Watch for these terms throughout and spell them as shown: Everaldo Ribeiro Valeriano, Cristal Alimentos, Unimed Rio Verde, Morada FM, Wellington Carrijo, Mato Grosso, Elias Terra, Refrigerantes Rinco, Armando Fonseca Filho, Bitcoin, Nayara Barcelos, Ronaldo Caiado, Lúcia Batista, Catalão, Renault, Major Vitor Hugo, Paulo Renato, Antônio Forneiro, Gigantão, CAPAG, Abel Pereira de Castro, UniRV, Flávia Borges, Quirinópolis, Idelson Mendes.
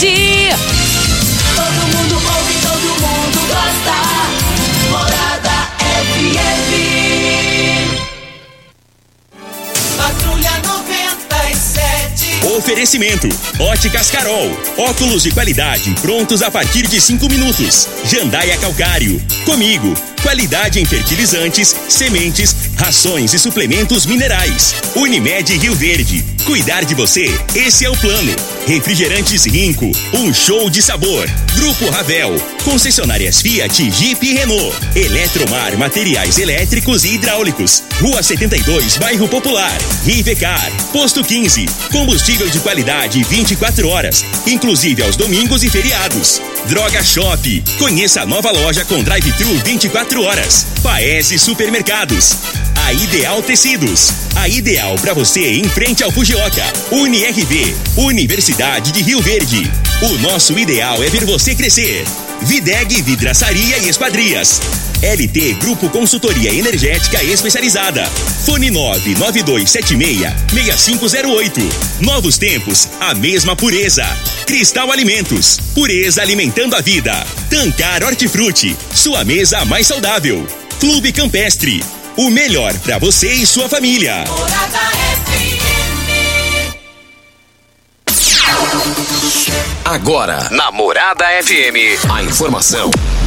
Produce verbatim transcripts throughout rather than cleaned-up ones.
Verde. Todo mundo ouve, todo mundo gosta. Morada F M. Patrulha noventa e sete. Oferecimento: Óticas Carol. Óculos de qualidade prontos a partir de cinco minutos. Jandaia Calcário. Comigo. Qualidade em fertilizantes, sementes, rações e suplementos minerais. Unimed Rio Verde. Cuidar de você, esse é o plano. Refrigerantes Rinco, um show de sabor. Grupo Ravel, concessionárias Fiat, Jeep e Renault. Eletromar, materiais elétricos e hidráulicos. Rua setenta e dois, bairro Popular. Rivercar, posto quinze. Combustível de qualidade vinte e quatro horas, inclusive aos domingos e feriados. Droga Shop, conheça a nova loja com drive-thru vinte e quatro horas. Paese Supermercados. A Ideal Tecidos. A ideal para você em frente ao Fujioka. UniRV. Universidade de Rio Verde. O nosso ideal é ver você crescer. Videg Vidraçaria e Esquadrias. L T Grupo Consultoria Energética Especializada. Fone nove nove dois sete seis, seis cinco zero oito. Novos tempos, a mesma pureza. Cristal Alimentos. Pureza alimentando a vida. Tancar Hortifruti. Sua mesa mais saudável. Clube Campestre. O melhor para você e sua família. Morada F M. Agora, na Morada F M, a informação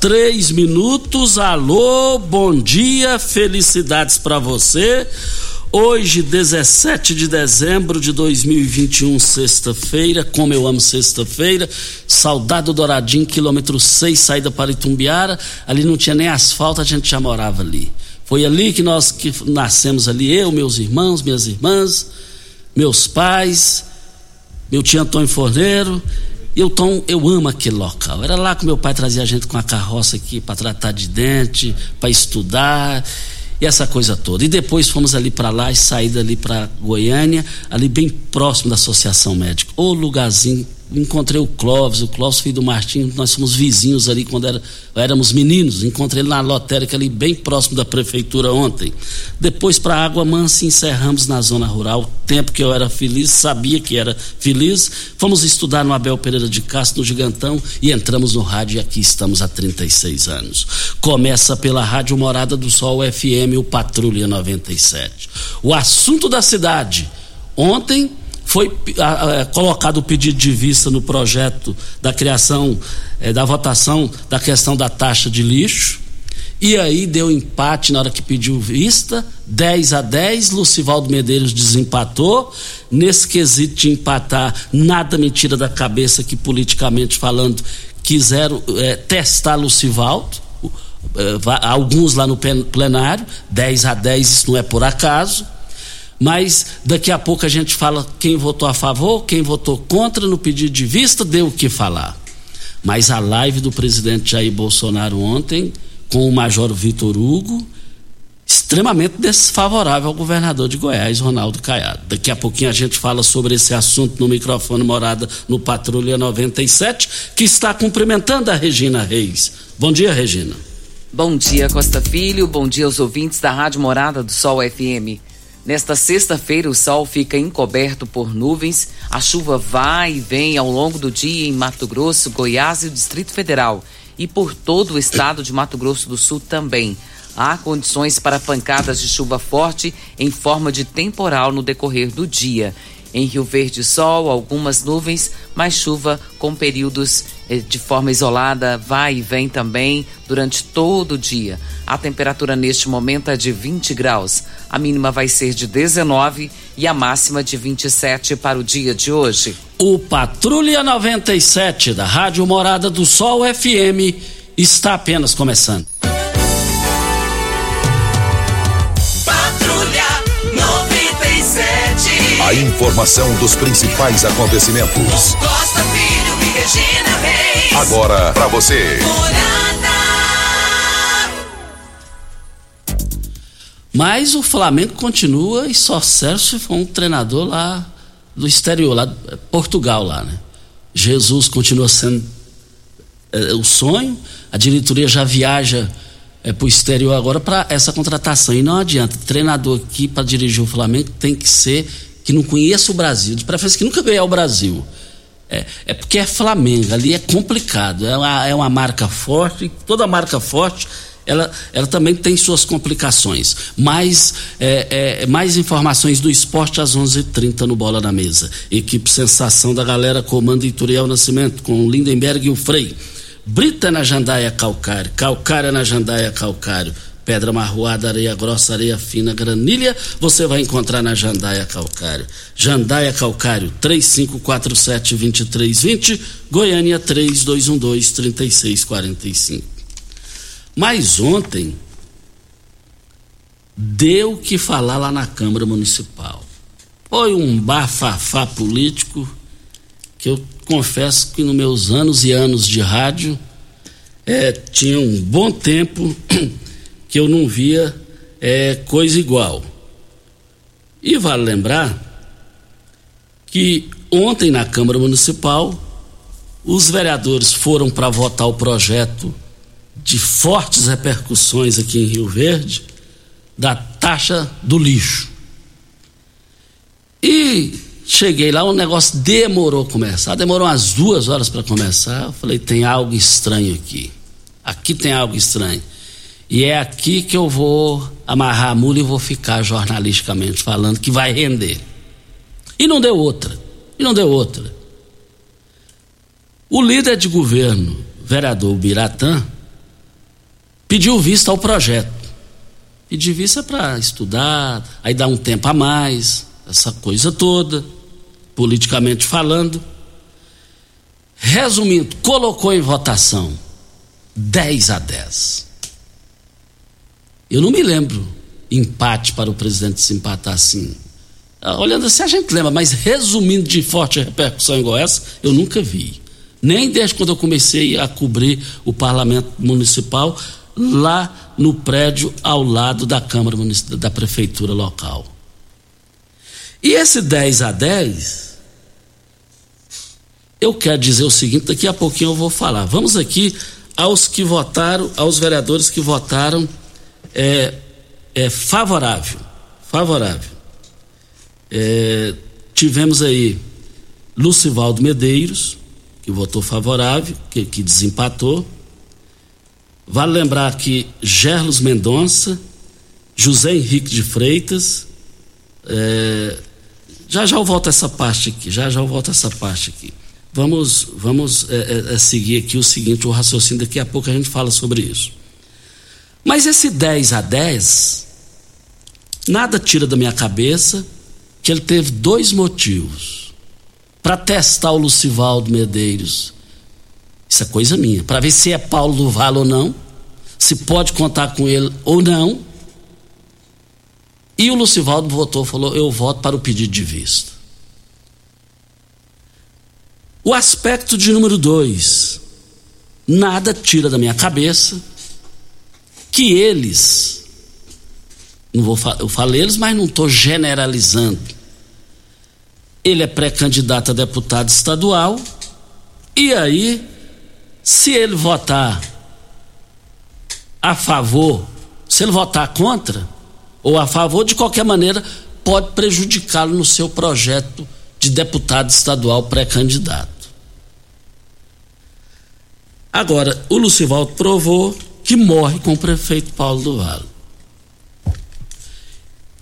três minutos, alô, bom dia, felicidades para você. Hoje, dezessete de dezembro de dois mil e vinte e um, sexta-feira, como eu amo sexta-feira, Soldado Douradinho, quilômetro seis, saída para Itumbiara, ali não tinha nem asfalto, a gente já morava ali. Foi ali que nós que nascemos ali, eu, meus irmãos, minhas irmãs, meus pais, meu tio Antônio Forneiro. Eu, tom, eu amo aquele local. Era lá que meu pai trazia a gente com a carroça aqui para tratar de dente, para estudar e essa coisa toda. E depois fomos ali para lá e saí dali para Goiânia, ali bem próximo da Associação Médica. O lugarzinho, encontrei o Clóvis, o Clóvis filho do Martinho, nós somos vizinhos ali quando era, éramos meninos. Encontrei ele na lotérica ali bem próximo da prefeitura ontem. Depois para Água Mansa encerramos na zona rural. O tempo que eu era feliz, sabia que era feliz. Fomos estudar no Abel Pereira de Castro, no Gigantão, e entramos no rádio e aqui estamos há trinta e seis anos. Começa pela Rádio Morada do Sol F M, o Patrulha noventa e sete. O assunto da cidade. Ontem foi a, a, colocado o pedido de vista no projeto da criação, eh, da votação da questão da taxa de lixo, e aí deu empate na hora que pediu vista, dez a dez, Lucivaldo Medeiros desempatou. Nesse quesito de empatar, nada me tira da cabeça que, politicamente falando, quiseram eh, testar Lucivaldo, eh, alguns lá no plenário, dez a dez, isso não é por acaso. Mas daqui a pouco a gente fala quem votou a favor, quem votou contra no pedido de vista, deu o que falar. Mas a live do presidente Jair Bolsonaro ontem, com o Major Vitor Hugo, extremamente desfavorável ao governador de Goiás, Ronaldo Caiado. Daqui a pouquinho a gente fala sobre esse assunto no microfone Morada no Patrulha noventa e sete, que está cumprimentando a Regina Reis. Bom dia, Regina. Bom dia, Costa Filho. Bom dia aos ouvintes da Rádio Morada do Sol F M. Nesta sexta-feira, o sol fica encoberto por nuvens. A chuva vai e vem ao longo do dia em Mato Grosso, Goiás e o Distrito Federal. E por todo o estado de Mato Grosso do Sul também. Há condições para pancadas de chuva forte em forma de temporal no decorrer do dia. Em Rio Verde, sol, algumas nuvens, mas chuva com períodos de forma isolada, vai e vem também durante todo o dia. A temperatura neste momento é de vinte graus. A mínima vai ser de dezenove e a máxima de vinte e sete para o dia de hoje. O Patrulha noventa e sete da Rádio Morada do Sol F M está apenas começando. A informação dos principais acontecimentos. Costa Filho e Regina Reis. Agora pra você. Morada. Mas o Flamengo continua e só serve se for um treinador lá do exterior, lá de Portugal, lá, né? Jesus continua sendo é, o sonho, a diretoria já viaja é, para o exterior agora para essa contratação. E não adianta, treinador aqui para dirigir o Flamengo tem que ser que não conheça o Brasil, de preferência que nunca ganhar o Brasil. É, é porque é Flamengo, ali é complicado, é uma, é uma marca forte, toda marca forte. Ela, ela também tem suas complicações. Mais, é, é, mais informações do esporte às onze e trinta no Bola na Mesa. Equipe Sensação da Galera, comando Ituriel Nascimento, com o Lindenberg e o Frei. Brita na Jandaia Calcário, Calcária na Jandaia Calcário. Pedra marroada, areia grossa, areia fina, granilha, você vai encontrar na Jandaia Calcário. Jandaia Calcário, três cinco quatro sete, dois três dois zero, Goiânia três dois um dois, três seis quatro cinco. Mas ontem deu o que falar lá na Câmara Municipal. Foi um bafafá político que eu confesso que nos meus anos e anos de rádio é, tinha um bom tempo que eu não via é, coisa igual. E vale lembrar que ontem na Câmara Municipal os vereadores foram para votar o projeto de fortes repercussões aqui em Rio Verde, da taxa do lixo. E cheguei lá, o negócio demorou a começar, demorou umas duas horas para começar. Eu falei, tem algo estranho aqui. Aqui tem algo estranho. E é aqui que eu vou amarrar a mula e vou ficar jornalisticamente falando que vai render. E não deu outra. E não deu outra. O líder de governo, vereador Biratã, pediu vista ao projeto. Pedir vista é para estudar, aí dá um tempo a mais, essa coisa toda, politicamente falando. Resumindo, colocou em votação dez a dez. Eu não me lembro empate para o presidente se empatar assim. Olhando assim a gente lembra, mas resumindo de forte repercussão igual essa, eu nunca vi. Nem desde quando eu comecei a cobrir o parlamento municipal lá no prédio ao lado da Câmara Municipal, da Prefeitura local. E esse dez a dez, eu quero dizer o seguinte, daqui a pouquinho eu vou falar. Vamos aqui aos que votaram, aos vereadores que votaram é, é favorável. Favorável. É, tivemos aí Lucivaldo Medeiros, que votou favorável, que, que desempatou. Vale lembrar que Gerlos Mendonça, José Henrique de Freitas, é, já já eu volto essa parte aqui, já já eu volto essa parte aqui. Vamos, vamos é, é, seguir aqui o seguinte, o raciocínio, daqui a pouco a gente fala sobre isso. Mas esse dez a dez, nada tira da minha cabeça que ele teve dois motivos para testar o Lucivaldo Medeiros. Isso é coisa minha, para ver se é Paulo do Vale ou não, se pode contar com ele ou não. E o Lucivaldo votou, falou, eu voto para o pedido de vista. O aspecto de número dois, nada tira da minha cabeça que eles, não vou, eu falei eles, mas não estou generalizando, ele é pré-candidato a deputado estadual, e aí se ele votar a favor, se ele votar contra ou a favor, de qualquer maneira pode prejudicá-lo no seu projeto de deputado estadual pré-candidato. Agora, o Lucivaldo provou que morre com o prefeito Paulo do Vale.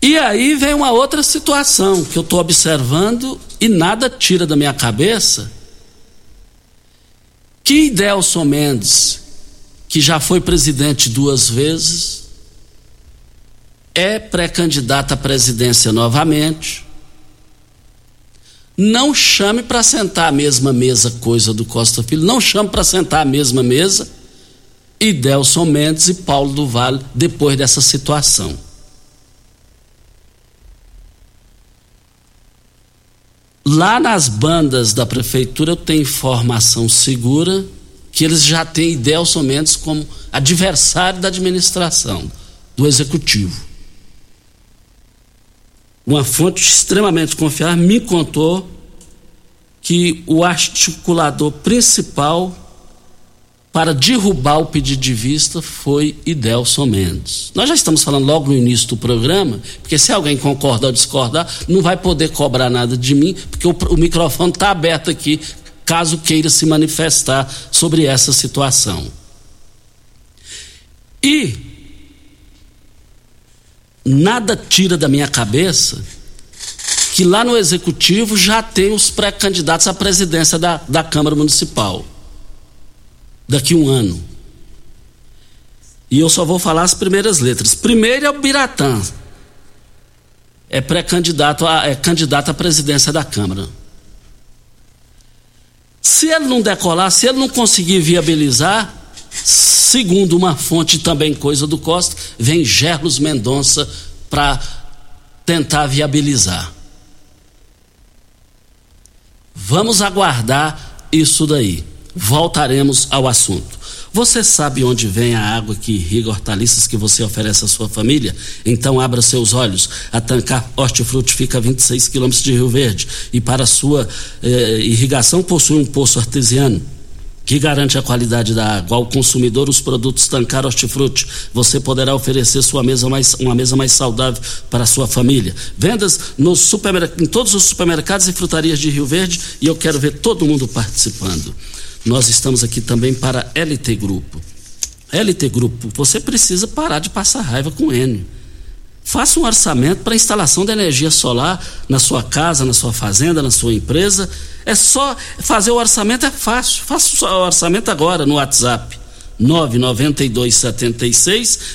E aí vem uma outra situação que eu estou observando e nada tira da minha cabeça, que Idelson Mendes, que já foi presidente duas vezes, é pré-candidato à presidência novamente, não chame para sentar a mesma mesa, coisa do Costa Filho, não chame para sentar a mesma mesa Idelson Mendes e Paulo do Vale depois dessa situação. Lá nas bandas da prefeitura eu tenho informação segura que eles já têm Idelson Mendes como adversário da administração, do executivo. uma fonte extremamente confiável, me contou que o articulador principal para derrubar o pedido de vista foi Idelson Mendes. Nós já estamos falando logo no início do programa, porque se alguém concordar ou discordar, não vai poder cobrar nada de mim, porque o, o microfone está aberto aqui, caso queira se manifestar sobre essa situação. E nada tira da minha cabeça que lá no Executivo já tem os pré-candidatos à presidência da, da Câmara Municipal. Daqui um ano. E eu só vou falar as primeiras letras. Primeiro é o Biratã. É pré-candidato a, é candidato à presidência da Câmara. Se ele não decolar, se ele não conseguir viabilizar, segundo uma fonte também coisa do Costa, vem Gerlos Mendonça para tentar viabilizar. Vamos aguardar isso daí. Voltaremos ao assunto. Você sabe onde vem a água que irriga hortaliças que você oferece à sua família? Então abra seus olhos. A Tancar Hortifruti fica a vinte e seis quilômetros de Rio Verde e para sua eh, irrigação possui um poço artesiano que garante a qualidade da água. Ao consumidor, os produtos Tancar Hortifruti, você poderá oferecer sua mesa mais, uma mesa mais saudável para a sua família. Vendas no supermer- em todos os supermercados e frutarias de Rio Verde, e eu quero ver todo mundo participando. Nós estamos aqui também para L T Grupo. L T Grupo, você precisa parar de passar raiva com N. Faça um orçamento para instalação da energia solar na sua casa, na sua fazenda, na sua empresa. É só fazer o orçamento, é fácil. Faça o orçamento agora no WhatsApp. nove nove dois sete seis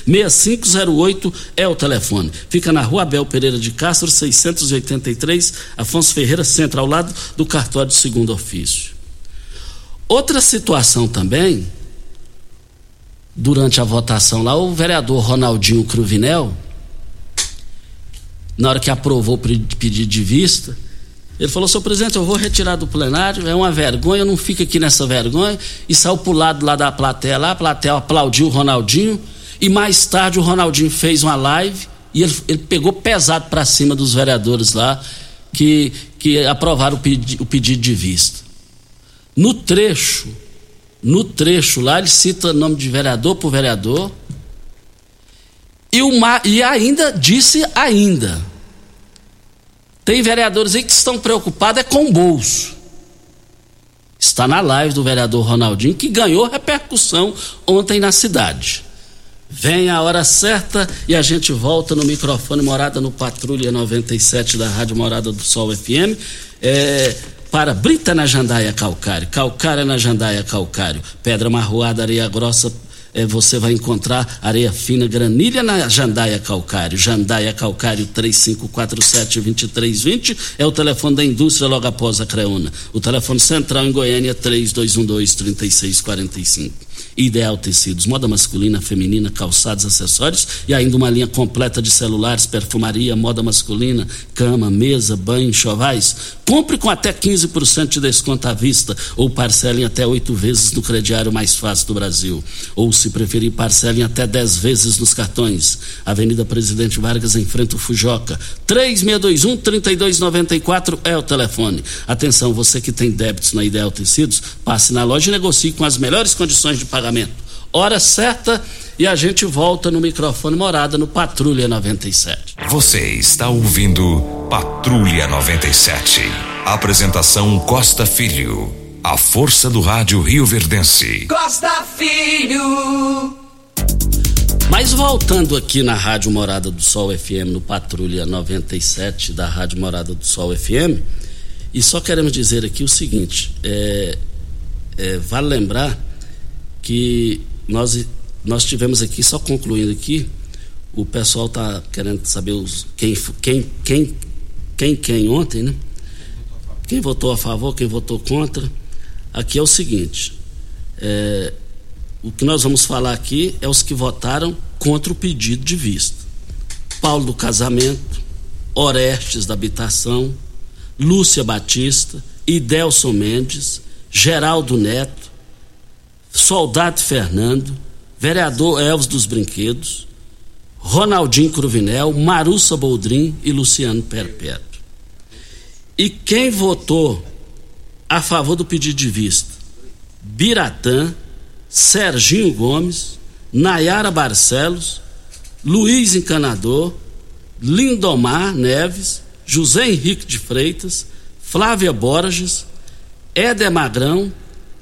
seis cinco zero oito é o telefone. Fica na Rua Abel Pereira de Castro, seiscentos e oitenta e três, Afonso Ferreira Centro, ao lado do cartório de segundo ofício. Outra situação também, durante a votação lá, o vereador Ronaldinho Cruvinel, na hora que aprovou o pedido de vista, ele falou: senhor presidente, eu vou retirar do plenário, é uma vergonha, eu não fico aqui nessa vergonha, e saiu pro lado lá da plateia lá, a plateia aplaudiu o Ronaldinho, e mais tarde o Ronaldinho fez uma live, e ele, ele pegou pesado para cima dos vereadores lá, que, que aprovaram o, pedi, o pedido de vista. No trecho, no trecho lá, ele cita o nome de vereador por vereador, E, uma, e ainda, disse ainda, tem vereadores aí que estão preocupados é com o bolso. Está na live do vereador Ronaldinho, que ganhou repercussão ontem na cidade. Vem a hora certa e a gente volta no microfone Morada no Patrulha noventa e sete da Rádio Morada do Sol F M. É... Para Brita na Jandaia Calcário, Calcário na Jandaia Calcário, pedra marroada, areia grossa, é, você vai encontrar areia fina, granilha na Jandaia Calcário. Jandaia Calcário, três cinco quatro sete, dois três dois zero é o telefone da indústria logo após a Creúna. O telefone central em Goiânia é três dois um dois, três seis quatro cinco. Ideal Tecidos, moda masculina, feminina, calçados, acessórios e ainda uma linha completa de celulares, perfumaria, moda masculina, cama, mesa, banho, enxovais. Compre com até quinze por cento de desconto à vista ou parcelem até oito vezes no crediário mais fácil do Brasil. Ou, se preferir, parcelem até dez vezes nos cartões. Avenida Presidente Vargas, em frente ao Fujioka. três seis dois um, três dois nove quatro é o telefone. Atenção, você que tem débitos na Ideal Tecidos, passe na loja e negocie com as melhores condições de pagamento. Hora certa e a gente volta no microfone Morada no Patrulha noventa e sete. Você está ouvindo Patrulha noventa e sete. Apresentação Costa Filho. A força do rádio rioverdense. Costa Filho. Mas voltando aqui na Rádio Morada do Sol F M, no Patrulha noventa e sete da Rádio Morada do Sol F M. E só queremos dizer aqui o seguinte: é, é, vale lembrar que nós, nós tivemos aqui, só concluindo aqui, o pessoal está querendo saber os, quem, quem, quem, quem, quem ontem, né? Quem votou a favor, quem votou contra. Aqui é o seguinte, é, o que nós vamos falar aqui é os que votaram contra o pedido de vista. Paulo do Casamento, Orestes da Habitação, Lúcia Batista, Idelson Mendes, Geraldo Neto, Soldado Fernando, vereador Elvis dos Brinquedos, Ronaldinho Cruvinel, Marussa Boldrin e Luciano Perpétuo. E quem votou a favor do pedido de vista? Biratã, Serginho Gomes, Nayara Barcelos, Luiz Encanador, Lindomar Neves, José Henrique de Freitas, Flávia Borges, Éder Magrão,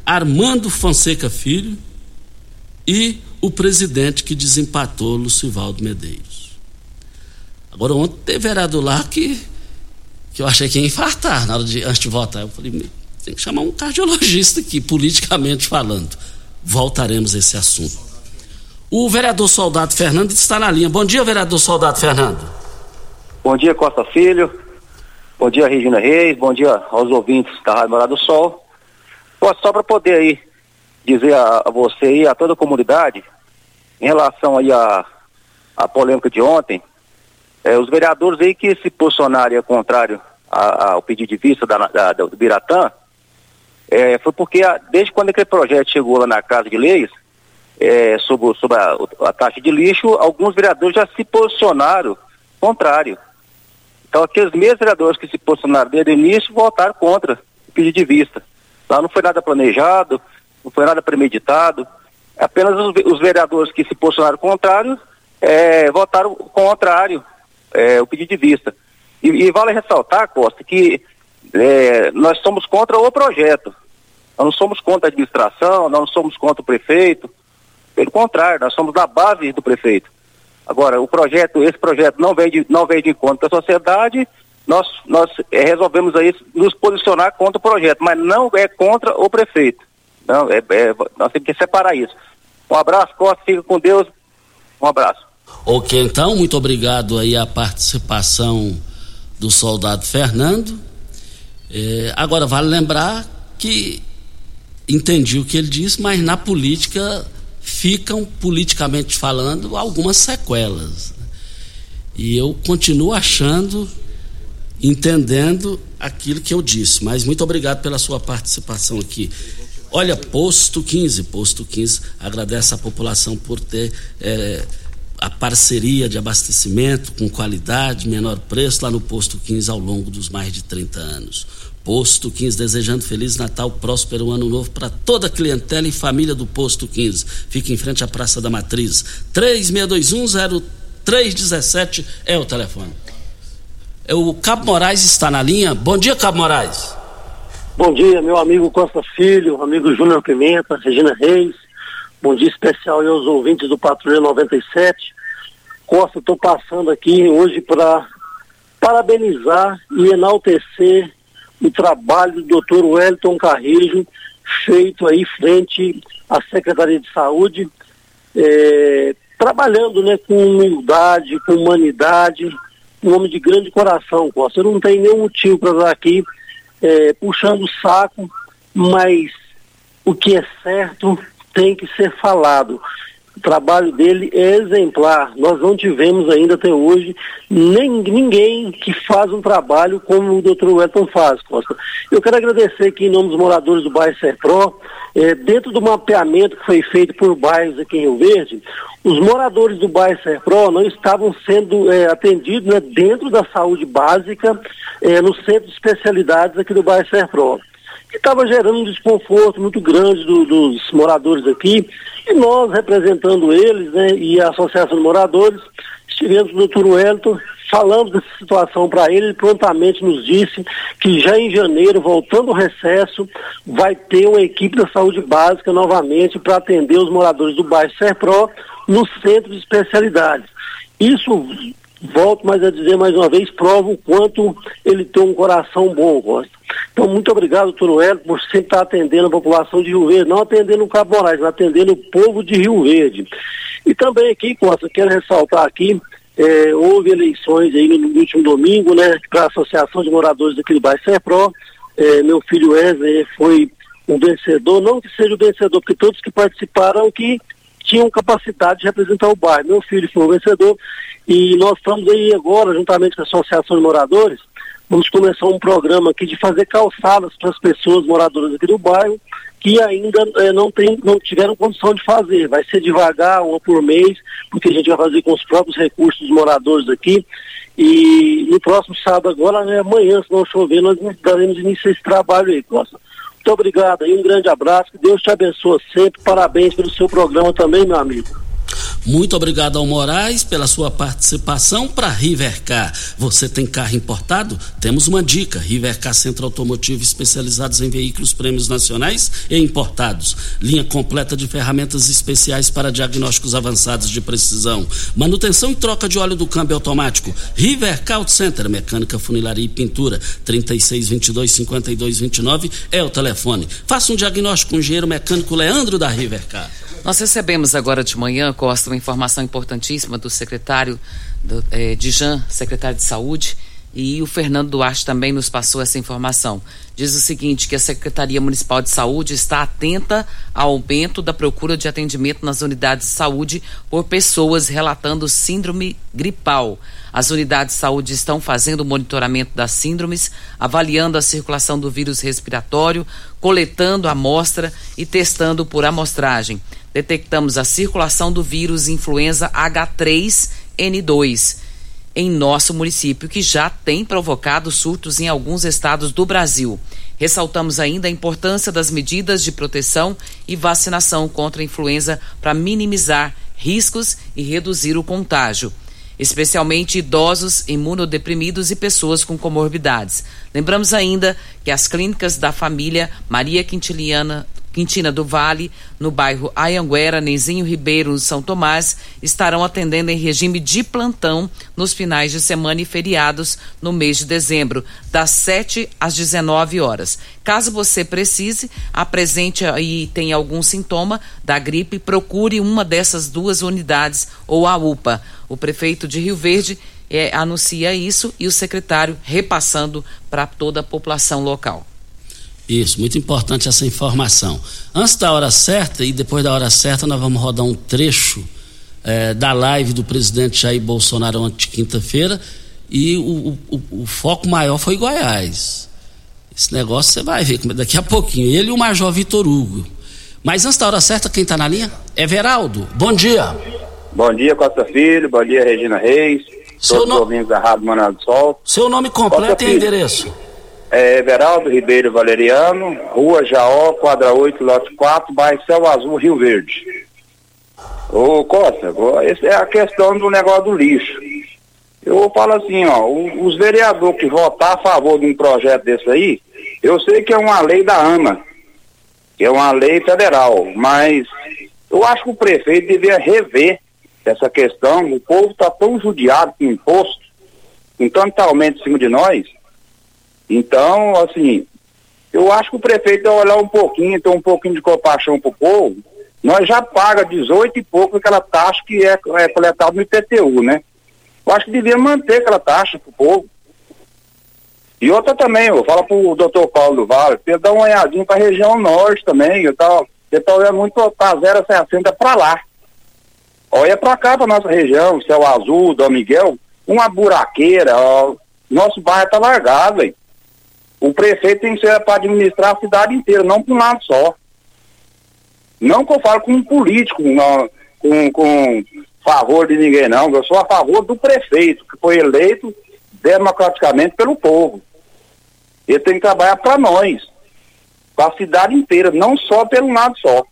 Armando Fonseca Filho e o presidente que desempatou, Lucivaldo Medeiros. Agora, ontem teve vereador lá que, que eu achei que ia infartar na hora de, antes de votar. Eu falei, tem que chamar um cardiologista aqui, politicamente falando. Voltaremos a esse assunto. O vereador Soldado Fernando está na linha. Bom dia, vereador Soldado Fernando. Bom dia, Costa Filho. Bom dia, Regina Reis. Bom dia aos ouvintes da Rádio Morada do Sol. Só para poder aí dizer a, a você e a toda a comunidade, em relação aí a, a polêmica de ontem, é, os vereadores aí que se posicionaram ao contrário a, a, ao pedido de vista da, da, da, do Biratã, é, foi porque a, desde quando aquele projeto chegou lá na Casa de Leis, é, sobre, sobre a, a taxa de lixo, alguns vereadores já se posicionaram contrário. Então aqueles mesmos vereadores que se posicionaram desde o início votaram contra o pedido de vista. Lá não foi nada planejado, não foi nada premeditado, apenas os, os vereadores que se posicionaram contrário, é, votaram contrário é, o pedido de vista. E, e vale ressaltar, Costa, que é, nós somos contra o projeto, nós não somos contra a administração, nós não somos contra o prefeito, pelo contrário, nós somos da base do prefeito. Agora, o projeto, esse projeto não vem de, não vem de encontro da sociedade. Nós, nós é, resolvemos aí nos posicionar contra o projeto, mas não é contra o prefeito. Não, é, é, nós temos que separar isso. Um abraço, Costa, fica com Deus. Um abraço. Ok, então, muito obrigado aí a participação do Soldado Fernando. É, agora, vale lembrar que entendi o que ele disse, mas na política ficam, politicamente falando, algumas sequelas. E eu continuo achando... entendendo aquilo que eu disse, mas muito obrigado pela sua participação aqui. Olha, Posto quinze, Posto quinze agradece à população por ter é, a parceria de abastecimento com qualidade, menor preço lá no Posto quinze ao longo dos mais de trinta anos. Posto quinze, desejando Feliz Natal, próspero Ano Novo para toda a clientela e família do Posto quinze. Fica em frente à Praça da Matriz. três seis dois um zero três um sete é o telefone. O Cabo Moraes está na linha. Bom dia, Cabo Moraes. Bom dia, meu amigo Costa Filho, amigo Júnior Pimenta, Regina Reis. Bom dia especial aos ouvintes do Patrulha noventa e sete. Costa, estou passando aqui hoje para parabenizar e enaltecer o trabalho do doutor Wellington Carrijo, feito aí frente à Secretaria de Saúde, é, trabalhando, né, com humildade, com humanidade. Um homem de grande coração, Costa. Eu não tenho nenhum motivo para estar aqui é, puxando o saco, mas o que é certo tem que ser falado. O trabalho dele é exemplar. Nós não tivemos ainda até hoje nem, ninguém que faz um trabalho como o doutor Wellington faz, Costa. Eu quero agradecer aqui em nome dos moradores do bairro Serpro, é, dentro do mapeamento que foi feito por bairros aqui em Rio Verde, os moradores do bairro Serpro não estavam sendo é, atendidos, né, dentro da saúde básica, é, no centro de especialidades aqui do bairro Serpro, que estava gerando um desconforto muito grande do, dos moradores aqui, e nós, representando eles, né, e a Associação de Moradores, estivemos no doutor Wellington, falamos dessa situação para ele, ele prontamente nos disse que já em janeiro, voltando ao recesso, vai ter uma equipe da saúde básica novamente para atender os moradores do bairro Serpro no centro de especialidades. Isso... volto mais a dizer mais uma vez, prova o quanto ele tem um coração bom, Costa. Então, muito obrigado, doutor Wellington, por sempre estar atendendo a população de Rio Verde, não atendendo o Cabo Moraes, mas atendendo o povo de Rio Verde. E também aqui, Costa, quero ressaltar aqui, é, houve eleições aí no último domingo, né, para a Associação de Moradores aqui do bairro Serpro. É, meu filho Wesley foi um vencedor, não que seja o vencedor, porque todos que participaram que tinham capacidade de representar o bairro. Meu filho foi o vencedor e nós estamos aí agora, juntamente com a Associação de Moradores, vamos começar um programa aqui de fazer calçadas para as pessoas moradoras aqui do bairro, que ainda é, não, tem, não tiveram condição de fazer. Vai ser devagar, uma por mês, porque a gente vai fazer com os próprios recursos dos moradores aqui. E no próximo sábado, agora, né, amanhã, se não chover, nós daremos início a esse trabalho aí, Costa. Muito obrigado aí, um grande abraço, que Deus te abençoe sempre, parabéns pelo seu programa também, meu amigo. Muito obrigado ao Moraes pela sua participação. Para Rivercar, você tem carro importado? Temos uma dica: Rivercar, centro automotivo especializados em veículos prêmios nacionais e importados. Linha completa de ferramentas especiais para diagnósticos avançados de precisão, manutenção e troca de óleo do câmbio automático. Rivercar Auto Center, mecânica, funilaria e pintura. Trinta e seis, vinte e dois, cinquenta e dois, vinte e nove é o telefone. Faça um diagnóstico com o engenheiro mecânico Leandro da Rivercar. Nós recebemos agora de manhã, Costa, uma informação importantíssima do secretário do, eh, de Jan, secretário de Saúde, e o Fernando Duarte também nos passou essa informação. Diz o seguinte, que a Secretaria Municipal de Saúde está atenta ao aumento da procura de atendimento nas unidades de saúde por pessoas relatando síndrome gripal. As unidades de saúde estão fazendo o monitoramento das síndromes, avaliando a circulação do vírus respiratório, coletando amostra e testando por amostragem. Detectamos a circulação do vírus influenza H três N dois em nosso município, que já tem provocado surtos em alguns estados do Brasil. Ressaltamos ainda a importância das medidas de proteção e vacinação contra a influenza para minimizar riscos e reduzir o contágio, especialmente idosos, imunodeprimidos e pessoas com comorbidades. Lembramos ainda que as clínicas da família Maria Quintiliana Quintina do Vale, no bairro Ayanguera, Nenzinho Ribeiro, São Tomás, estarão atendendo em regime de plantão nos finais de semana e feriados no mês de dezembro, das sete às dezenove horas. Caso você precise, apresente e tenha algum sintoma da gripe, procure uma dessas duas unidades ou a UPA. O prefeito de Rio Verde eh, anuncia isso e o secretário repassando para toda a população local. Isso, muito importante essa informação. Antes da hora certa e depois da hora certa, nós vamos rodar um trecho eh, da live do presidente Jair Bolsonaro ontem, quinta-feira, e o, o, o foco maior foi Goiás. Esse negócio você vai ver daqui a pouquinho. Ele e o Major Vitor Hugo. Mas antes da hora certa, quem está na linha? Everaldo, bom dia. Bom dia, Costa Filho, bom dia, Regina Reis. Seu todos os ouvintes da Rádio Morada do Sol. Seu nome completo e endereço? É Everaldo Ribeiro Valeriano, Rua Jaó, quadra oito, lote quatro, bairro Céu Azul, Rio Verde. Ô Costa, essa é a questão do negócio do lixo. Eu falo assim, ó, os vereadores que votar a favor de um projeto desse aí, eu sei que é uma lei da AMA, que é uma lei federal, mas eu acho que o prefeito devia rever essa questão. O povo está tão judiado com imposto, com tanto aumento em cima de nós. Então, assim, eu acho que o prefeito vai olhar um pouquinho, ter um pouquinho de compaixão pro povo. Nós já paga dezoito e pouco aquela taxa que é, é coletada no I P T U, né? Eu acho que devia manter aquela taxa pro povo. E outra também, eu falo pro doutor Paulo do Vale, pra ele dar uma olhadinha pra região norte também, eu tava, ele tá olhando muito pra zero sessenta pra lá. Olha pra cá, pra nossa região, Céu Azul, Dom Miguel, uma buraqueira, ó, nosso bairro tá largado, velho. O prefeito tem que ser para administrar a cidade inteira, não para um lado só. Não que eu falo com um político, não, com, com favor de ninguém, não. Eu sou a favor do prefeito, que foi eleito democraticamente pelo povo. Ele tem que trabalhar para nós, para a cidade inteira, não só por um lado só.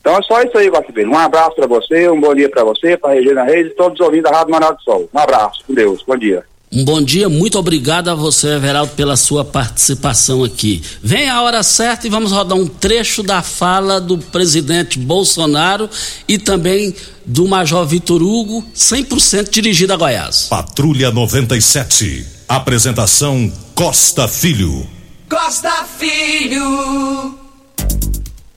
Então é só isso aí, Guacipê. Um abraço para você, um bom dia para você, para Regina Reis e todos os ouvintes da Rádio Morada do Sol. Um abraço, com Deus, bom dia. Um bom dia, muito obrigado a você, Everaldo, pela sua participação aqui. Vem a hora certa e vamos rodar um trecho da fala do presidente Bolsonaro e também do Major Vitor Hugo, cem por cento dirigida a Goiás. Patrulha noventa e sete, apresentação Costa Filho. Costa Filho.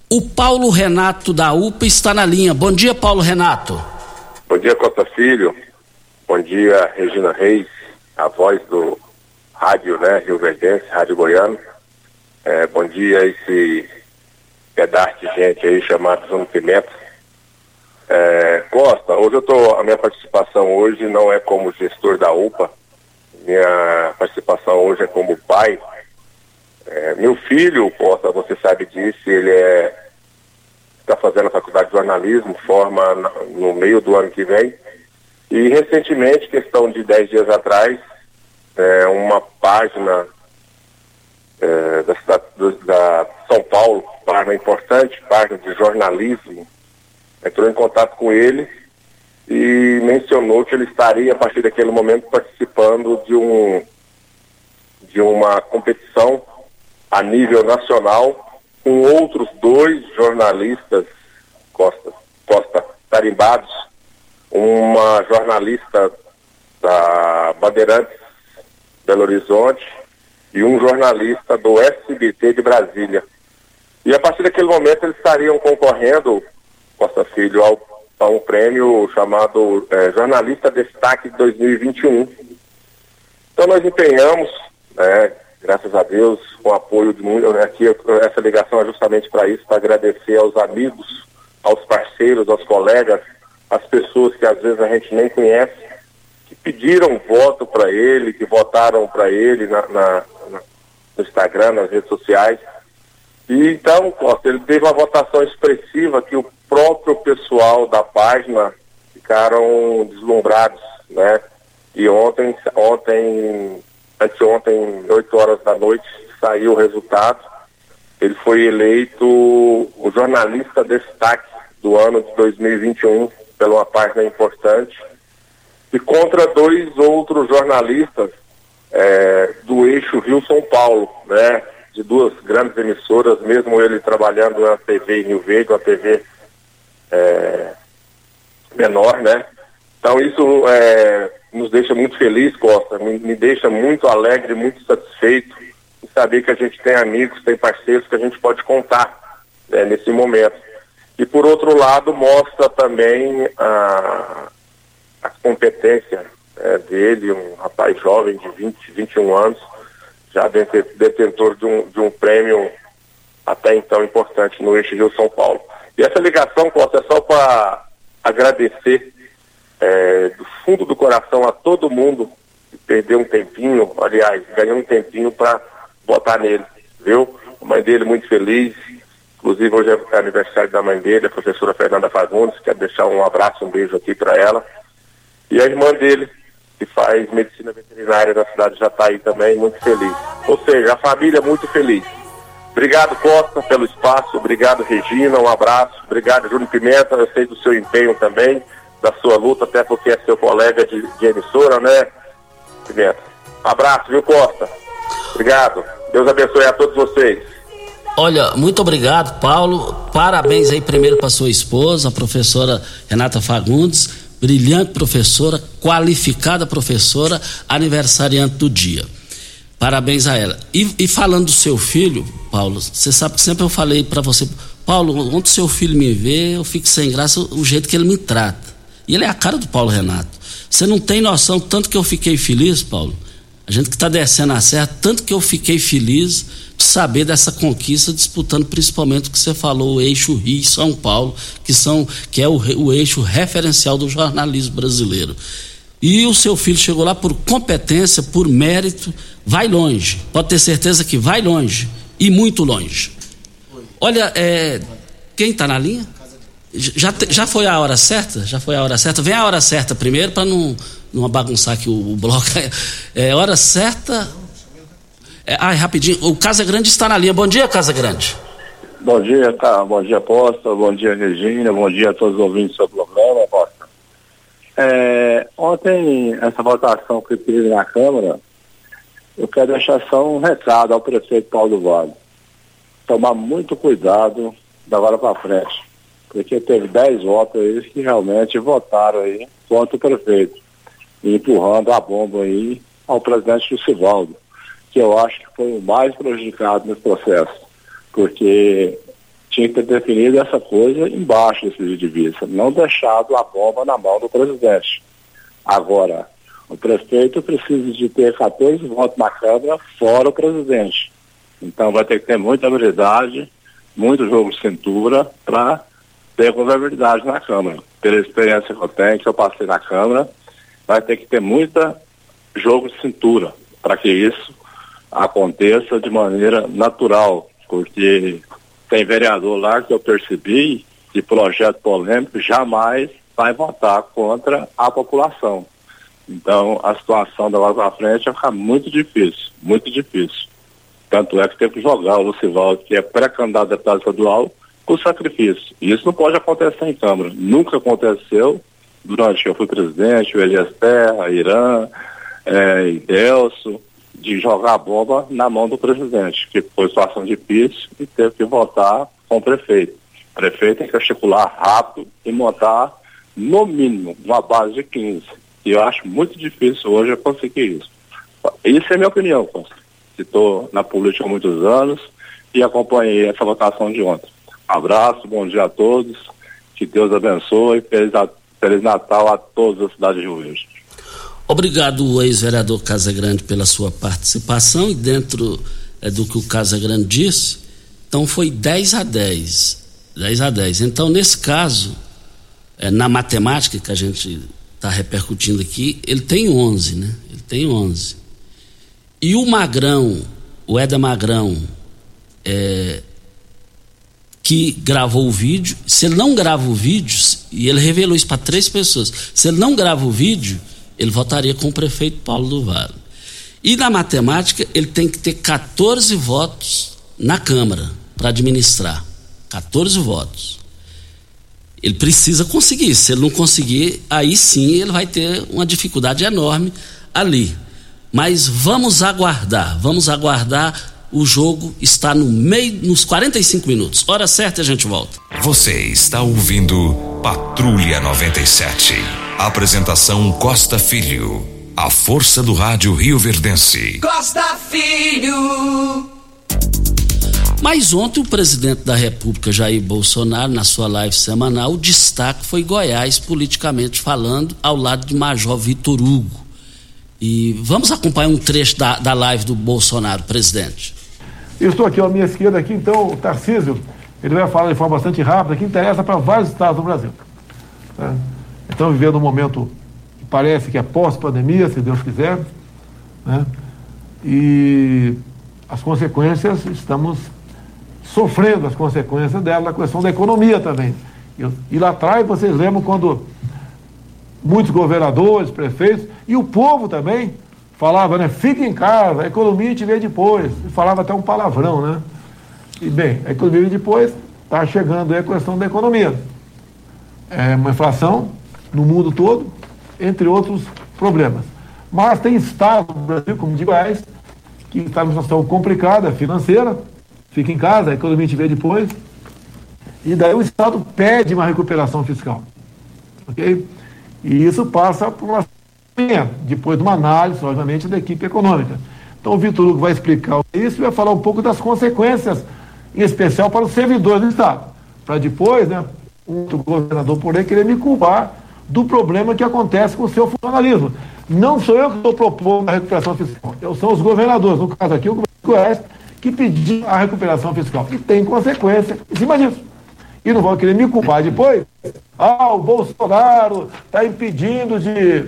O Paulo Renato da UPA está na linha. Bom dia, Paulo Renato. Bom dia, Costa Filho. Bom dia, Regina Reis, a voz do rádio, né, Rio Verdense, Rádio Goiano. É, bom dia a esse pedaço de gente aí chamado Zona Pimenta. É, Costa, hoje eu tô, a minha participação hoje não é como gestor da UPA, minha participação hoje é como pai É, meu filho, Costa, você sabe disso, ele é, está fazendo a faculdade de jornalismo, forma no meio do ano que vem. E recentemente, questão de dez dias atrás, é, uma página é, da cidade da São Paulo, página importante, página de jornalismo, entrou em contato com ele e mencionou que ele estaria, a partir daquele momento, participando de, um, de uma competição a nível nacional com outros dois jornalistas, Costa, Costa tarimbados, uma jornalista da Bandeirantes, Belo Horizonte, e um jornalista do S B T de Brasília. E a partir daquele momento eles estariam concorrendo, Costa Filho, ao, a um prêmio chamado é, Jornalista Destaque de dois mil e vinte e um. Então nós empenhamos, né, graças a Deus, com o apoio de muitos, né, aqui essa ligação é justamente para isso, para agradecer aos amigos, aos parceiros, aos colegas, as pessoas que às vezes a gente nem conhece, que pediram voto para ele, que votaram para ele na, na, na, no Instagram, nas redes sociais. E então, Costa, ele teve uma votação expressiva que o próprio pessoal da página ficaram deslumbrados, né? E ontem, ontem, anteontem, oito horas da noite, saiu o resultado. Ele foi eleito o jornalista destaque do ano de dois mil e vinte e um, pela uma página importante, e contra dois outros jornalistas é, do eixo Rio-São Paulo, né, de duas grandes emissoras, mesmo ele trabalhando na T V em Rio Verde, uma T V é, menor, né? Então isso é, nos deixa muito feliz, Costa, me, me deixa muito alegre, muito satisfeito em saber que a gente tem amigos, tem parceiros que a gente pode contar, né, nesse momento. E, por outro lado, mostra também a, a competência é, dele, um rapaz jovem de vinte, vinte e um anos, já detentor de um, de um prêmio até então importante no eixo Rio São Paulo. E essa ligação, Costa, é só para agradecer é, do fundo do coração a todo mundo que perdeu um tempinho, aliás, ganhou um tempinho para votar nele, viu? A mãe dele muito feliz. Inclusive, hoje é aniversário da mãe dele, a professora Fernanda Fagundes. Quero deixar um abraço, um beijo aqui para ela. E a irmã dele, que faz medicina veterinária na cidade, já está aí também, muito feliz. Ou seja, a família muito feliz. Obrigado, Costa, pelo espaço. Obrigado, Regina, um abraço. Obrigado, Júnior Pimenta, eu sei do seu empenho também, da sua luta, até porque é seu colega de, de emissora, né, Pimenta? Abraço, viu, Costa? Obrigado. Deus abençoe a todos vocês. Olha, muito obrigado, Paulo. Parabéns aí primeiro para sua esposa, a professora Renata Fagundes, brilhante professora, qualificada professora, aniversariante do dia. Parabéns a ela. E, e falando do seu filho, Paulo, você sabe que sempre eu falei para você, Paulo, onde seu filho me vê, eu fico sem graça o jeito que ele me trata. E ele é a cara do Paulo Renato. Você não tem noção, tanto que eu fiquei feliz, Paulo. A gente que está descendo a serra, tanto que eu fiquei feliz de saber dessa conquista, disputando principalmente o que você falou, o eixo Rio e São Paulo, que, são, que é o, o eixo referencial do jornalismo brasileiro. E o seu filho chegou lá por competência, por mérito, vai longe. Pode ter certeza que vai longe, e muito longe. Olha, é, quem está na linha? Já, já foi a hora certa? Já foi a hora certa? Vem a hora certa primeiro para não, não bagunçar aqui o, o bloco. É, hora certa. É, ai, rapidinho. O Casa Grande está na linha. Bom dia, Casa Grande. Bom dia, tá? Bom dia, Costa. Bom dia, Regina. Bom dia a todos os ouvintes do seu programa, Costa. É, ontem, essa votação que teve na Câmara, eu quero deixar só um recado ao prefeito Paulo do Vale. Tomar muito cuidado da hora para frente, porque teve dez votos aí que realmente votaram aí contra o prefeito, empurrando a bomba aí ao presidente Lucivaldo, que eu acho que foi o mais prejudicado nesse processo, porque tinha que ter definido essa coisa embaixo desse juiz de vista, não deixado a bomba na mão do presidente. Agora, o prefeito precisa de ter catorze votos na Câmara, fora o presidente. Então vai ter que ter muita habilidade, muito jogo de cintura para ter governabilidade na Câmara. Pela experiência que eu tenho, que eu passei na Câmara, vai ter que ter muita jogo de cintura para que isso aconteça de maneira natural, porque tem vereador lá que eu percebi que projeto polêmico jamais vai votar contra a população. Então, a situação da lá para frente vai ficar muito difícil, muito difícil. Tanto é que tem que jogar o Lucivaldo, que é pré-candidato a deputado estadual, com sacrifício. E isso não pode acontecer em Câmara. Nunca aconteceu durante que eu fui presidente, o Elias Terra, Irã, é, Idelso, de jogar a bomba na mão do presidente, que foi situação difícil e teve que votar com o prefeito. O prefeito tem que articular rápido e montar, no mínimo, uma base de quinze. E eu acho muito difícil hoje eu conseguir isso. Isso é minha opinião, Costa. Estou na política há muitos anos e acompanhei essa votação de ontem. Abraço, bom dia a todos, que Deus abençoe, feliz, a, feliz Natal a todos da cidade de Rio Verde. Obrigado, ex-vereador Casagrande, pela sua participação, e dentro é, do que o Casagrande disse, então foi dez a dez. Então, nesse caso, é, na matemática que a gente está repercutindo aqui, ele tem onze, né? Ele tem onze. E o Magrão, o Eda Magrão, é, que gravou o vídeo, se ele não grava o vídeo, e ele revelou isso para três pessoas, se ele não grava o vídeo, ele votaria com o prefeito Paulo do Vale. E na matemática, ele tem que ter catorze votos na Câmara para administrar. catorze votos. Ele precisa conseguir. Se ele não conseguir, aí sim ele vai ter uma dificuldade enorme ali. Mas vamos aguardar, vamos aguardar. O jogo está no meio, nos quarenta e cinco minutos. Hora certa, a gente volta. Você está ouvindo Patrulha noventa e sete. Apresentação Costa Filho. A força do rádio rioverdense. Costa Filho. Mas ontem o presidente da República, Jair Bolsonaro, na sua live semanal, o destaque foi Goiás, politicamente falando, ao lado de Major Vitor Hugo. E vamos acompanhar um trecho da, da live do Bolsonaro, presidente. Eu estou aqui à minha esquerda aqui, então o Tarcísio, ele vai falar de forma bastante rápida, que interessa para vários estados do Brasil. Tá? Então, vivendo um momento que parece que é pós-pandemia, se Deus quiser, né? E as consequências, estamos sofrendo as consequências dela na questão da economia também. Eu, e lá atrás, vocês lembram quando muitos governadores, prefeitos e o povo também falava, né? Fica em casa, a economia te vê depois. E falava até um palavrão, né? E bem, a economia vem depois, está chegando aí a questão da economia. É uma inflação no mundo todo, entre outros problemas. Mas tem estado no Brasil, como de Goiás, que está numa situação complicada, financeira, fica em casa, a economia te vê depois. E daí o Estado pede uma recuperação fiscal. Ok? E isso passa por uma depois de uma análise, obviamente, da equipe econômica. Então o Vitor Hugo vai explicar isso e vai falar um pouco das consequências, em especial para os servidores do Estado. Para depois, né, um governador por aí querer me culpar do problema que acontece com o seu funcionalismo. Não sou eu que estou propondo a recuperação fiscal. Eu sou os governadores, no caso aqui o governo do Oeste, que pediu a recuperação fiscal. E tem consequência em cima disso. E não vão querer me culpar depois. Ah, o Bolsonaro está impedindo de,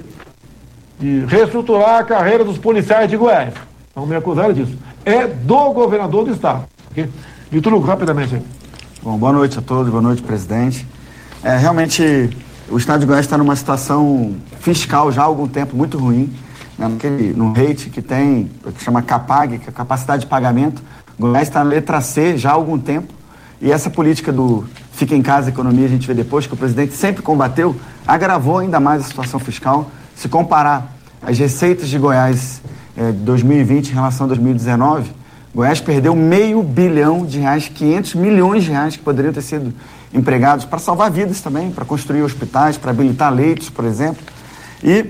de reestruturar a carreira dos policiais de Goiás. Não me acusaram disso. É do governador do Estado. Okay? Vitor Hugo, rapidamente aí. Bom, boa noite a todos, boa noite, presidente. É, realmente, o Estado de Goiás está numa situação fiscal já há algum tempo muito ruim. Né? Naquele, no rate que tem, que chama CAPAG, que é a capacidade de pagamento, Goiás está na letra C já há algum tempo. E essa política do fica em casa, economia, a gente vê depois, que o presidente sempre combateu, agravou ainda mais a situação fiscal. Se comparar as receitas de Goiás eh, de dois mil e vinte em relação a dois mil e dezenove, Goiás perdeu meio bilhão de reais, quinhentos milhões de reais que poderiam ter sido empregados para salvar vidas também, para construir hospitais, para habilitar leitos, por exemplo. E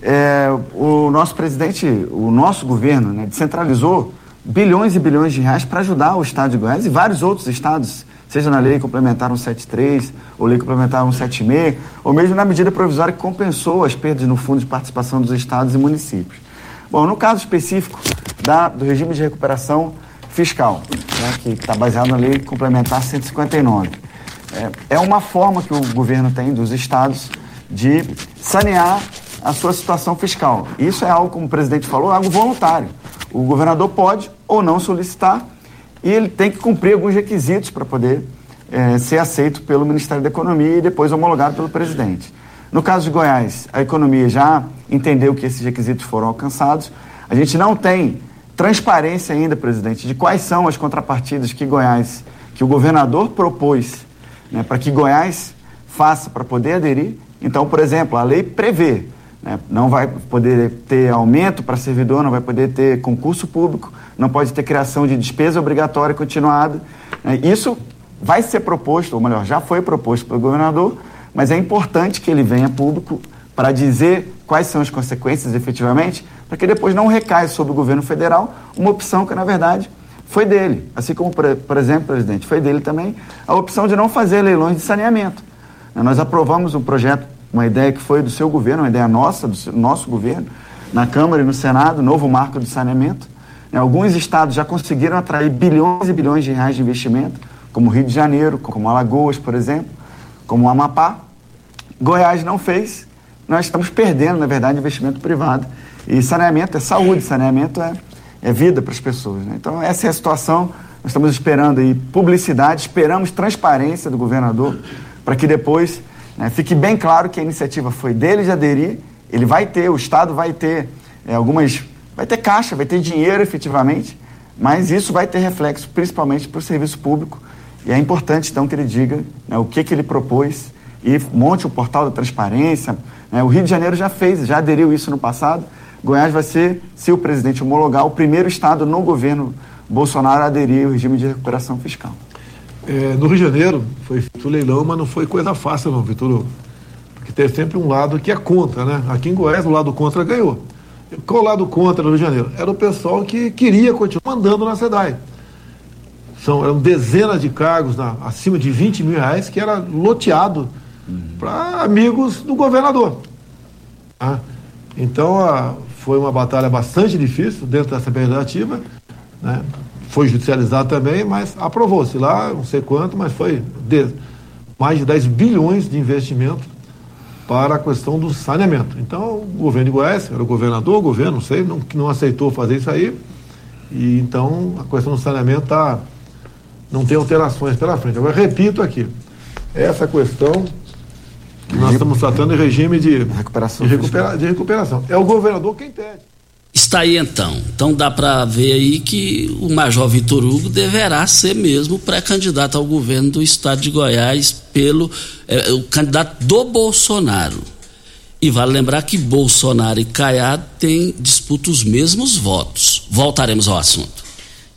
eh, o nosso presidente, o nosso governo, né, descentralizou bilhões e bilhões de reais para ajudar o Estado de Goiás e vários outros estados, seja na Lei Complementar cento e setenta e três, ou Lei Complementar cento e setenta e seis, ou mesmo na medida provisória que compensou as perdas no Fundo de Participação dos Estados e Municípios. Bom, no caso específico da, do regime de recuperação fiscal, né, que está baseado na Lei Complementar cento e cinquenta e nove, é, é uma forma que o governo tem dos estados de sanear a sua situação fiscal. Isso é algo, como o presidente falou, algo voluntário. O governador pode ou não solicitar e ele tem que cumprir alguns requisitos para poder é, ser aceito pelo Ministério da Economia e depois homologado pelo presidente. No caso de Goiás, a economia já entendeu que esses requisitos foram alcançados. A gente não tem transparência ainda, presidente, de quais são as contrapartidas que Goiás, que o governador propôs, né, para que Goiás faça para poder aderir. Então, por exemplo, a lei prevê, né, não vai poder ter aumento para servidor, não vai poder ter concurso público, não pode ter criação de despesa obrigatória continuada, né. Isso vai ser proposto, ou melhor, já foi proposto pelo governador, mas é importante que ele venha público para dizer quais são as consequências efetivamente, para que depois não recaia sobre o governo federal uma opção que, na verdade, foi dele. Assim como, por exemplo, presidente, foi dele também a opção de não fazer leilões de saneamento. Nós aprovamos um projeto, uma ideia que foi do seu governo, uma ideia nossa, do nosso governo, na Câmara e no Senado, novo marco do saneamento. Alguns estados já conseguiram atrair bilhões e bilhões de reais de investimento, como Rio de Janeiro, como Alagoas, por exemplo, como Amapá. Goiás não fez. Nós estamos perdendo, na verdade, investimento privado. E saneamento é saúde, saneamento é, é vida para as pessoas, né? Então, essa é a situação. Nós estamos esperando aí publicidade, esperamos transparência do governador para que depois, né, fique bem claro que a iniciativa foi dele de aderir. Ele vai ter, o Estado vai ter é, algumas... vai ter caixa, vai ter dinheiro efetivamente, mas isso vai ter reflexo principalmente para o serviço público. E é importante, então, que ele diga, né, o que, que ele propôs e monte o portal da transparência. Né? O Rio de Janeiro já fez, já aderiu isso no passado. Goiás vai ser, se o presidente homologar, o primeiro estado no governo Bolsonaro a aderir ao regime de recuperação fiscal. É, no Rio de Janeiro foi feito o leilão, mas não foi coisa fácil não, Vitor. Porque tem sempre um lado que é contra, né? Aqui em Goiás o lado contra ganhou. Qual o lado contra no Rio de Janeiro? Era o pessoal que queria continuar mandando na SEDAI. São, eram dezenas de cargos na, acima de vinte mil reais que era loteado uhum. para amigos do governador. Ah, então, a... foi uma batalha bastante difícil dentro da Assembleia Legislativa, né? Foi judicializado também, mas aprovou-se lá, não sei quanto, mas foi de, mais de dez bilhões de investimento para a questão do saneamento. Então, o governo de Goiás, era o governador, o governo, não sei, não, não aceitou fazer isso aí, e então a questão do saneamento tá, não tem alterações pela frente. Agora, repito aqui, essa questão... Nós estamos tratando em regime de recuperação, de, recupera- de recuperação. É o governador quem pede. Está aí então. Então dá para ver aí que o Major Vitor Hugo deverá ser mesmo pré-candidato ao governo do estado de Goiás pelo eh, o candidato do Bolsonaro. E vale lembrar que Bolsonaro e Caiado têm disputam os mesmos votos. Voltaremos ao assunto.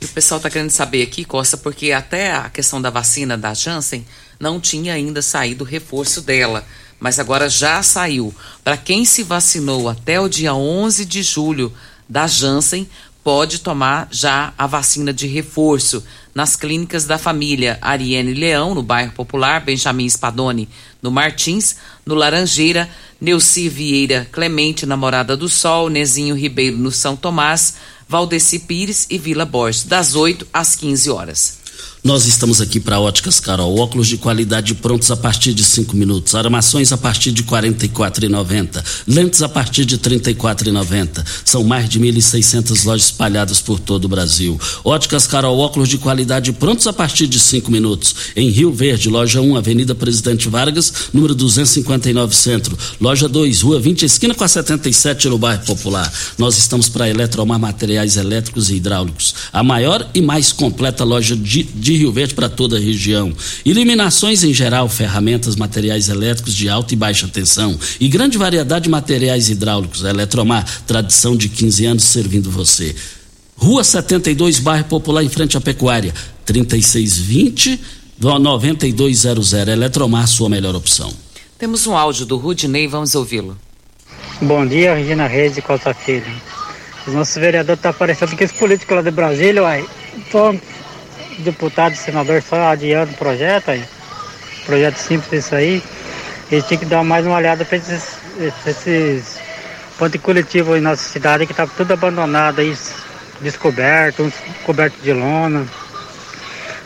E o pessoal está querendo saber aqui, Costa, porque até a questão da vacina da Janssen não tinha ainda saído o reforço dela, mas agora já saiu. Para quem se vacinou até o dia onze de julho da Janssen, pode tomar já a vacina de reforço nas clínicas da família Ariane Leão, no bairro Popular, Benjamin Spadoni, no Martins, no Laranjeira, Neuci Vieira Clemente, na Morada do Sol, Nezinho Ribeiro, no São Tomás, Valdeci Pires e Vila Borges, das oito às quinze horas. Nós estamos aqui para Óticas Carol, óculos de qualidade prontos a partir de cinco minutos, armações a partir de quarenta e quatro reais e noventa centavos, lentes a partir de trinta e quatro reais e noventa centavos. São mais de mil e seiscentas lojas espalhadas por todo o Brasil. Óticas Carol, óculos de qualidade prontos a partir de cinco minutos. Em Rio Verde, loja um, Avenida Presidente Vargas, número duzentos e cinquenta e nove, Centro. Loja dois, Rua vinte, esquina com a setenta e sete, no bairro Popular. Nós estamos para Eletromar, materiais elétricos e hidráulicos. A maior e mais completa loja de, de de Rio Verde para toda a região. Iluminações em geral, ferramentas, materiais elétricos de alta e baixa tensão e grande variedade de materiais hidráulicos. Eletromar, tradição de quinze anos servindo você. Rua setenta e dois, bairro Popular, em frente à Pecuária, trinta e seis vinte, noventa e dois zero zero. Eletromar, sua melhor opção. Temos um áudio do Rudinei, vamos ouvi-lo. Bom dia, Regina Reis e Costa Filho. O nosso vereador está parecendo que esse político lá de Brasília, uai, toma. Deputado e senador só adiando o projeto aí, projeto simples isso aí, e tinha que dar mais uma olhada para esses, esses pontos coletivos em nossa cidade que estava tudo abandonado aí, descoberto, uns cobertos de lona,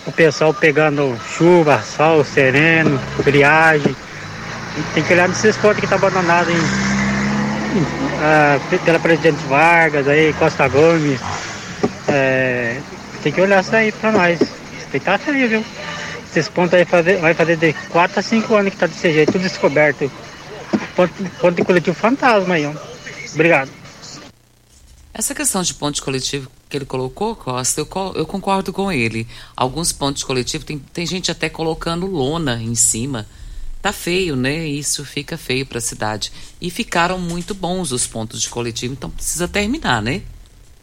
o pessoal pegando chuva, sol, sereno, friagem, tem que olhar nesses pontos que está abandonado aí, ah, pela Presidente Vargas aí, Costa Gomes, é, tem que olhar isso aí pra nós. Respeitar isso aí, viu? Esses pontos aí fazer, vai fazer de quatro a cinco anos que tá desse jeito, tudo descoberto. Ponto, ponto de coletivo fantasma aí, ó. Obrigado. Essa questão de ponto de coletivo que ele colocou, Costa, eu, eu concordo com ele. Alguns pontos de coletivo, tem, tem gente até colocando lona em cima. Tá feio, né? Isso fica feio para a cidade. E ficaram muito bons os pontos de coletivo, então precisa terminar, né?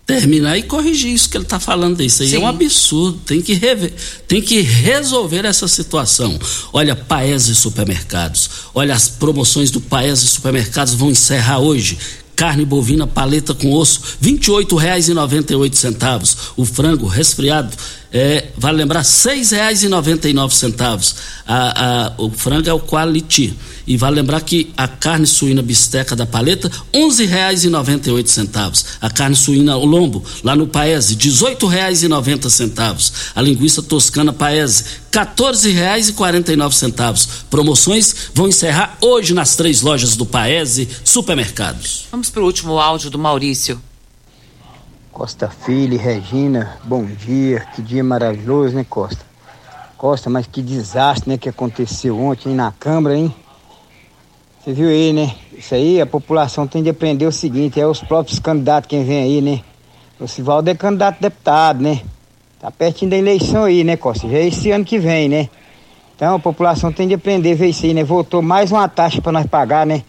Terminar e corrigir isso que ele está falando. Isso aí Sim. é um absurdo. Tem que, rever, tem que resolver essa situação. Olha, Paese Supermercados. Olha, as promoções do Paese Supermercados vão encerrar hoje. Carne bovina, paleta com osso, vinte e oito reais e noventa e oito centavos. O frango resfriado, é, vale lembrar, seis reais e noventa e nove centavos. A, a, o frango é o quality. E vale lembrar que a carne suína bisteca da paleta, onze reais e noventa e oito centavos. A carne suína ao lombo, lá no Paese, dezoito reais e noventa centavos. A linguiça toscana Paese, quatorze reais e quarenta e nove centavos. Promoções vão encerrar hoje nas três lojas do Paese Supermercados. Vamos para o último áudio do Maurício. Costa Filho, Regina, bom dia. Que dia maravilhoso, né, Costa? Costa, mas que desastre, né, que aconteceu ontem na Câmara, hein? Você viu aí, né? Isso aí, a população tem de aprender o seguinte, é os próprios candidatos quem vem aí, né? O Lucivaldo é candidato a deputado, né? Tá pertinho da eleição aí, né, Costa? Já é esse ano que vem, né? Então a população tem de aprender, ver isso aí, né? Voltou mais uma taxa para nós pagar, né?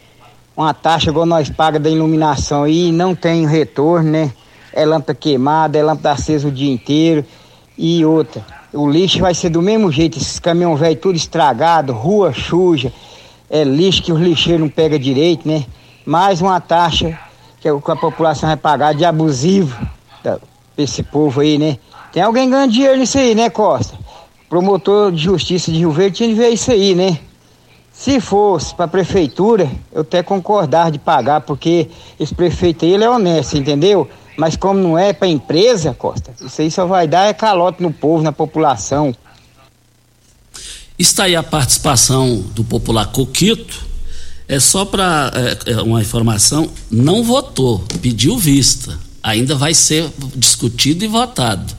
Uma taxa igual nós paga da iluminação aí, não tem retorno, né? É lâmpada queimada, é lâmpada acesa o dia inteiro. E outra, o lixo vai ser do mesmo jeito, esses caminhão velho tudo estragado, rua suja. É lixo que os lixeiros não pegam direito, né? Mais uma taxa que a população vai pagar de abusivo pra esse povo aí, né? Tem alguém ganhando dinheiro nisso aí, né, Costa? Promotor de Justiça de Rio Verde tinha de ver isso aí, né? Se fosse pra prefeitura, eu até concordava de pagar, porque esse prefeito aí, ele é honesto, entendeu? Mas como não é pra empresa, Costa, isso aí só vai dar é calote no povo, na população. Está aí a participação do popular Coquito. É só para é, uma informação, não votou, pediu vista. Ainda vai ser discutido e votado.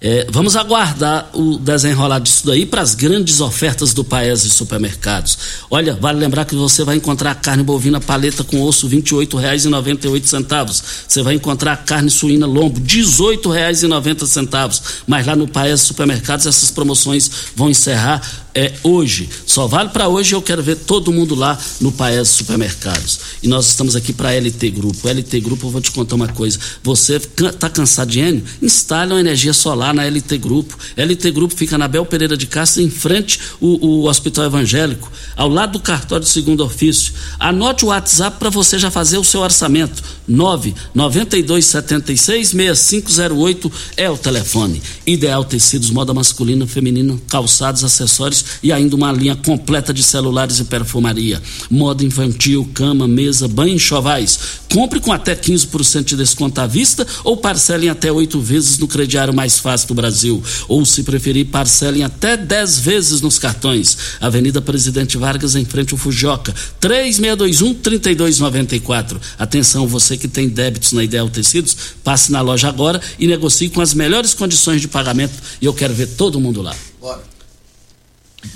É, vamos aguardar o desenrolar disso daí para as grandes ofertas do Paese Supermercados. Olha, vale lembrar que você vai encontrar carne bovina paleta com osso vinte e oito reais e noventa e oito centavos. Você vai encontrar carne suína lombo dezoito reais e noventa centavos. Mas lá no Paese Supermercados essas promoções vão encerrar é hoje, só vale para hoje. Eu quero ver todo mundo lá no Paese Supermercados. E nós estamos aqui para L T Grupo. L T Grupo, eu vou te contar uma coisa. Você está cansado de Enio? Instala uma energia solar na L T Grupo. L T Grupo fica na Bel Pereira de Castro, em frente o, o Hospital Evangélico, ao lado do cartório de segundo ofício. Anote o WhatsApp para você já fazer o seu orçamento. nove nove dois sete seis seis cinco zero oito é o telefone. Ideal Tecidos, moda masculina, feminina, calçados, acessórios e ainda uma linha completa de celulares e perfumaria, moda infantil, cama, mesa, banho e enxovais. Compre com até quinze por cento de desconto à vista ou parcelem até oito vezes no crediário mais fácil do Brasil. Ou, se preferir, parcelem até dez vezes nos cartões. Avenida Presidente Vargas, em frente ao Fujioka, três seis dois um, três dois nove quatro. Atenção, você que tem débitos na Ideal Tecidos, passe na loja agora e negocie com as melhores condições de pagamento. E eu quero ver todo mundo lá. Bora.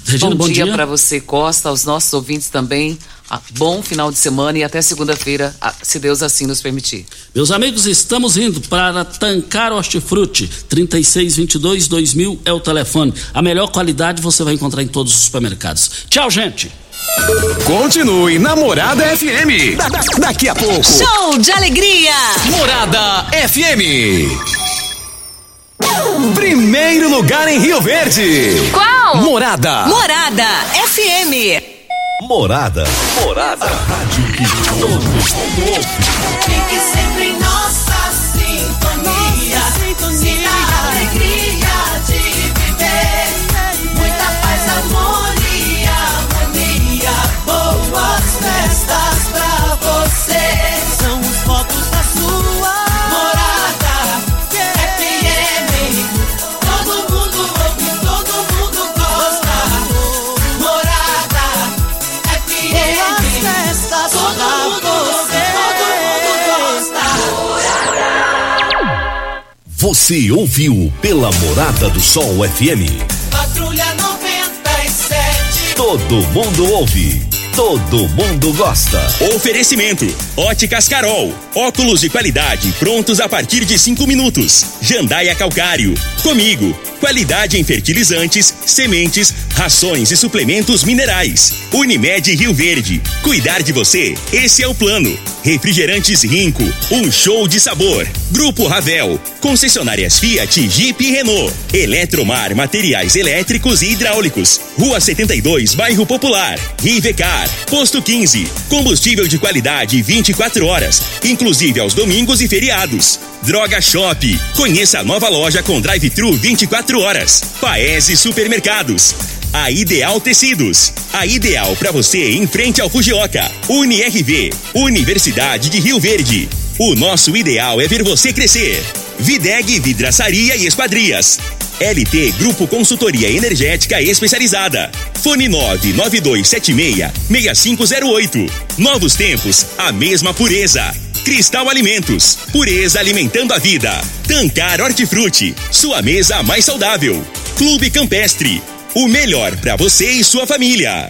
Regina, bom, bom dia, dia. Para você, Costa, aos nossos ouvintes também. Bom final de semana e até segunda-feira, se Deus assim nos permitir. Meus amigos, estamos indo para Tancar Hortifruti. trinta e seis vinte e dois, dois mil é o telefone. A melhor qualidade você vai encontrar em todos os supermercados. Tchau, gente! Continue na Morada F M. Da, da, daqui a pouco. Show de alegria! Morada F M. Primeiro lugar em Rio Verde. Qual? Morada. Morada F M. Morada. Morada. A rádio que todos ouve. Fique sempre em nossa sintonia. Sintonia. Alegria de viver. Muita paz, amor e harmonia. Boas festas pra você. São os votos da sua. Você ouviu pela Morada do Sol F M. Patrulha noventa e sete. Todo mundo ouve, todo mundo gosta. Oferecimento: Óticas Carol, óculos de qualidade prontos a partir de cinco minutos. Jandaia Calcário, comigo. Qualidade em fertilizantes, sementes, rações e suplementos minerais. Unimed Rio Verde. Cuidar de você, esse é o plano. Refrigerantes Rinco, um show de sabor. Grupo Ravel, concessionárias Fiat, Jeep e Renault. Eletromar, materiais elétricos e hidráulicos. Rua setenta e dois, bairro Popular. Rivercar, posto quinze. Combustível de qualidade vinte e quatro horas, inclusive aos domingos e feriados. Droga Shop, conheça a nova loja com drive-thru vinte e quatro horas. Paese Supermercados. A Ideal Tecidos, a ideal para você em frente ao Fujioka. UniRV, Universidade de Rio Verde. O nosso ideal é ver você crescer. Videg, vidraçaria e esquadrias. L T Grupo Consultoria Energética Especializada. Fone nove nove dois sete seis, seis cinco zero oito. Novos tempos, a mesma pureza. Cristal Alimentos, pureza alimentando a vida. Tancar Hortifruti, sua mesa mais saudável. Clube Campestre, o melhor para você e sua família.